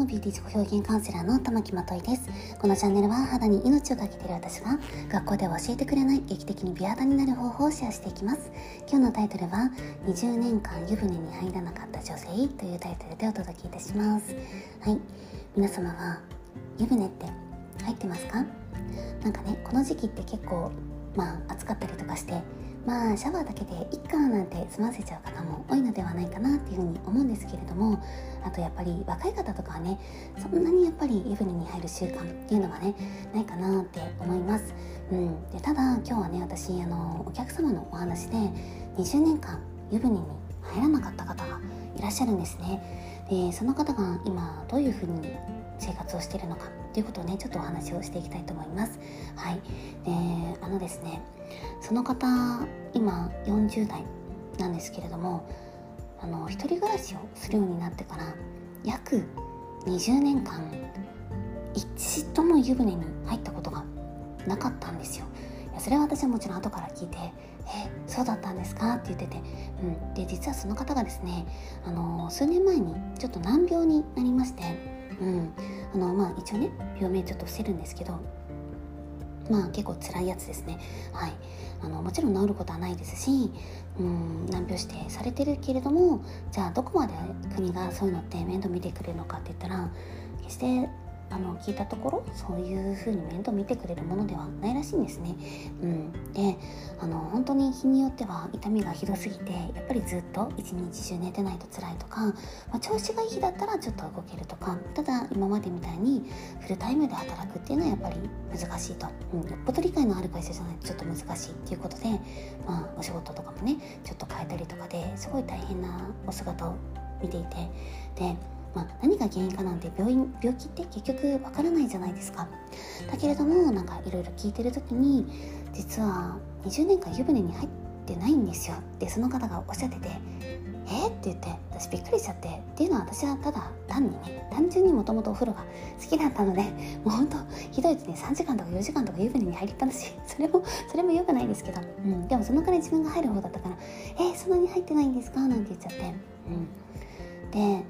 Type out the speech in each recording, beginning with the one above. もビューティー自己表現カウンセラーの玉木まといです。このチャンネルは肌に命をかけている私が学校では教えてくれない劇的に美肌になる方法をシェアしていきます。今日のタイトルは20年間湯船に入らなかった女性というタイトルでお届けいたします。はい、皆様は湯船って入ってますか？なんかね、この時期って結構暑かったりとかして、シャワーだけでいっかなんて済ませちゃう方も多いのではないかなっていうふうに思うんですけれども、あとやっぱり若い方とかはね、そんなにやっぱり湯船に入る習慣っていうのはね、ないかなって思います。で、ただ今日はね、私お客様のお話で20年間湯船に入らなかった方がいらっしゃるんですね。で、その方が今どういうふうに生活をしているのかということをね、ちょっとお話をしていきたいと思います。はい、ですね、その方今40代なんですけれども、一人暮らしをするようになってから約20年間一度も湯船に入ったことがなかったんですよ。それは私はもちろん後から聞いて、そうだったんですかって言ってて、で、実はその方がですね、数年前にちょっと難病になりまして、一応ね、病名ちょっと伏せるんですけど、結構辛いやつですね。はい、もちろん治ることはないですし、難病指定されてるけれども、じゃあどこまで国がそういうのって面倒見てくれるのかって言ったら、決して聞いたところ、そういうふうに面倒見てくれるものではないらしいんですね。で、本当に日によっては痛みがひどすぎて、やっぱりずっと一日中寝てないと辛いとか、調子がいい日だったらちょっと動けるとか、ただ今までみたいにフルタイムで働くっていうのはやっぱり難しいと、よっぽど理解のある会社じゃないとちょっと難しいっていうことで、お仕事とかもね、ちょっと変えたりとかですごい大変なお姿を見ていて、で、何が原因かなんて病気って結局わからないじゃないですか。だけれども、なんかいろいろ聞いてる時に、実は20年間湯船に入ってないんですよってその方がおっしゃってて、って言って、私びっくりしちゃって、っていうのは私はただ単にね、単純にもともとお風呂が好きだったので、もうほんとひどいとね、3時間とか4時間とか湯船に入りっぱなし、それも良くないですけど、でもそのくらい自分が入る方だったから、そんなに入ってないんですかなんて言っちゃって、で、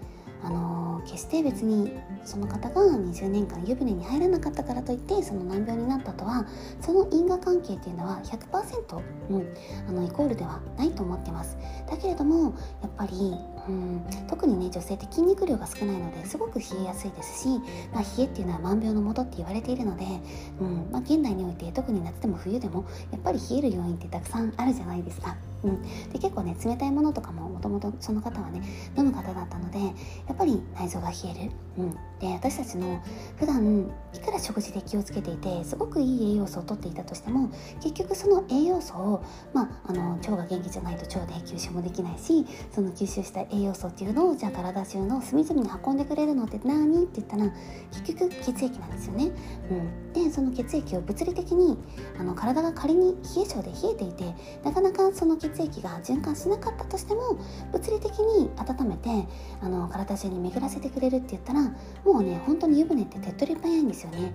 決して別にその方が20年間湯船に入らなかったからといってその難病になったとは、その因果関係っていうのは 100% イコールではないと思ってます。だけれどもやっぱり、特にね、女性って筋肉量が少ないのですごく冷えやすいですし、冷えっていうのは万病のもとって言われているので、現代において特に夏でも冬でもやっぱり冷える要因ってたくさんあるじゃないですか。で、結構ね、冷たいものとかももともとその方はね、飲む方だったので、やっぱり内臓が冷える、で、私たちの普段いくら食事で気をつけていてすごくいい栄養素をとっていたとしても、結局その栄養素を、腸が元気じゃないと腸で吸収もできないし、その吸収した栄養素っていうのをじゃあ体中の隅々に運んでくれるのって何って言ったら、結局血液なんですよね。で、その血液を物理的に体が仮に冷え性で冷えていて、なかなかその血液が循環しなかったとしても、物理的に温めて体中に巡らせてくれるって言ったら、もうね、本当に湯船って手っ取り早いんですよね。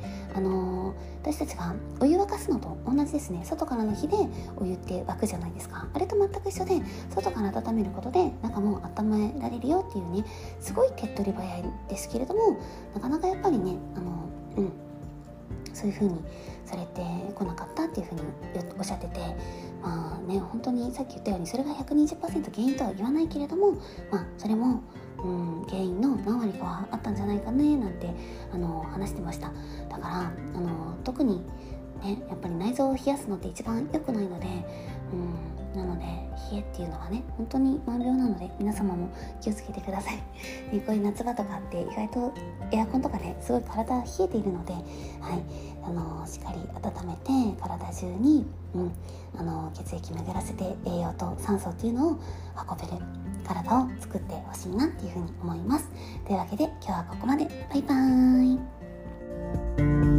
私たちがお湯沸かすのと同じですね。外からの火でお湯って沸くじゃないですか。あれと全く一緒で、外から温めることで中も温められるよっていうね、すごい手っ取り早いですけれども、なかなかやっぱりね、そういう風にされてこなかったっていう風におっしゃってて、本当にさっき言ったように、それが 120% 原因とは言わないけれども、それも原因の何割かはあったんじゃないかねなんて話してました。だから特にね、やっぱり内臓を冷やすのって一番良くないので、なので冷えっていうのはね、本当に万病なので、皆様も気をつけてください。こういう夏場とかって意外とエアコンとかですごい体冷えているので、しっかり温めて体中に、血液巡らせて栄養と酸素っていうのを運べる体を作ってほしいなっていうふうに思います。というわけで今日はここまで。バイバーイ。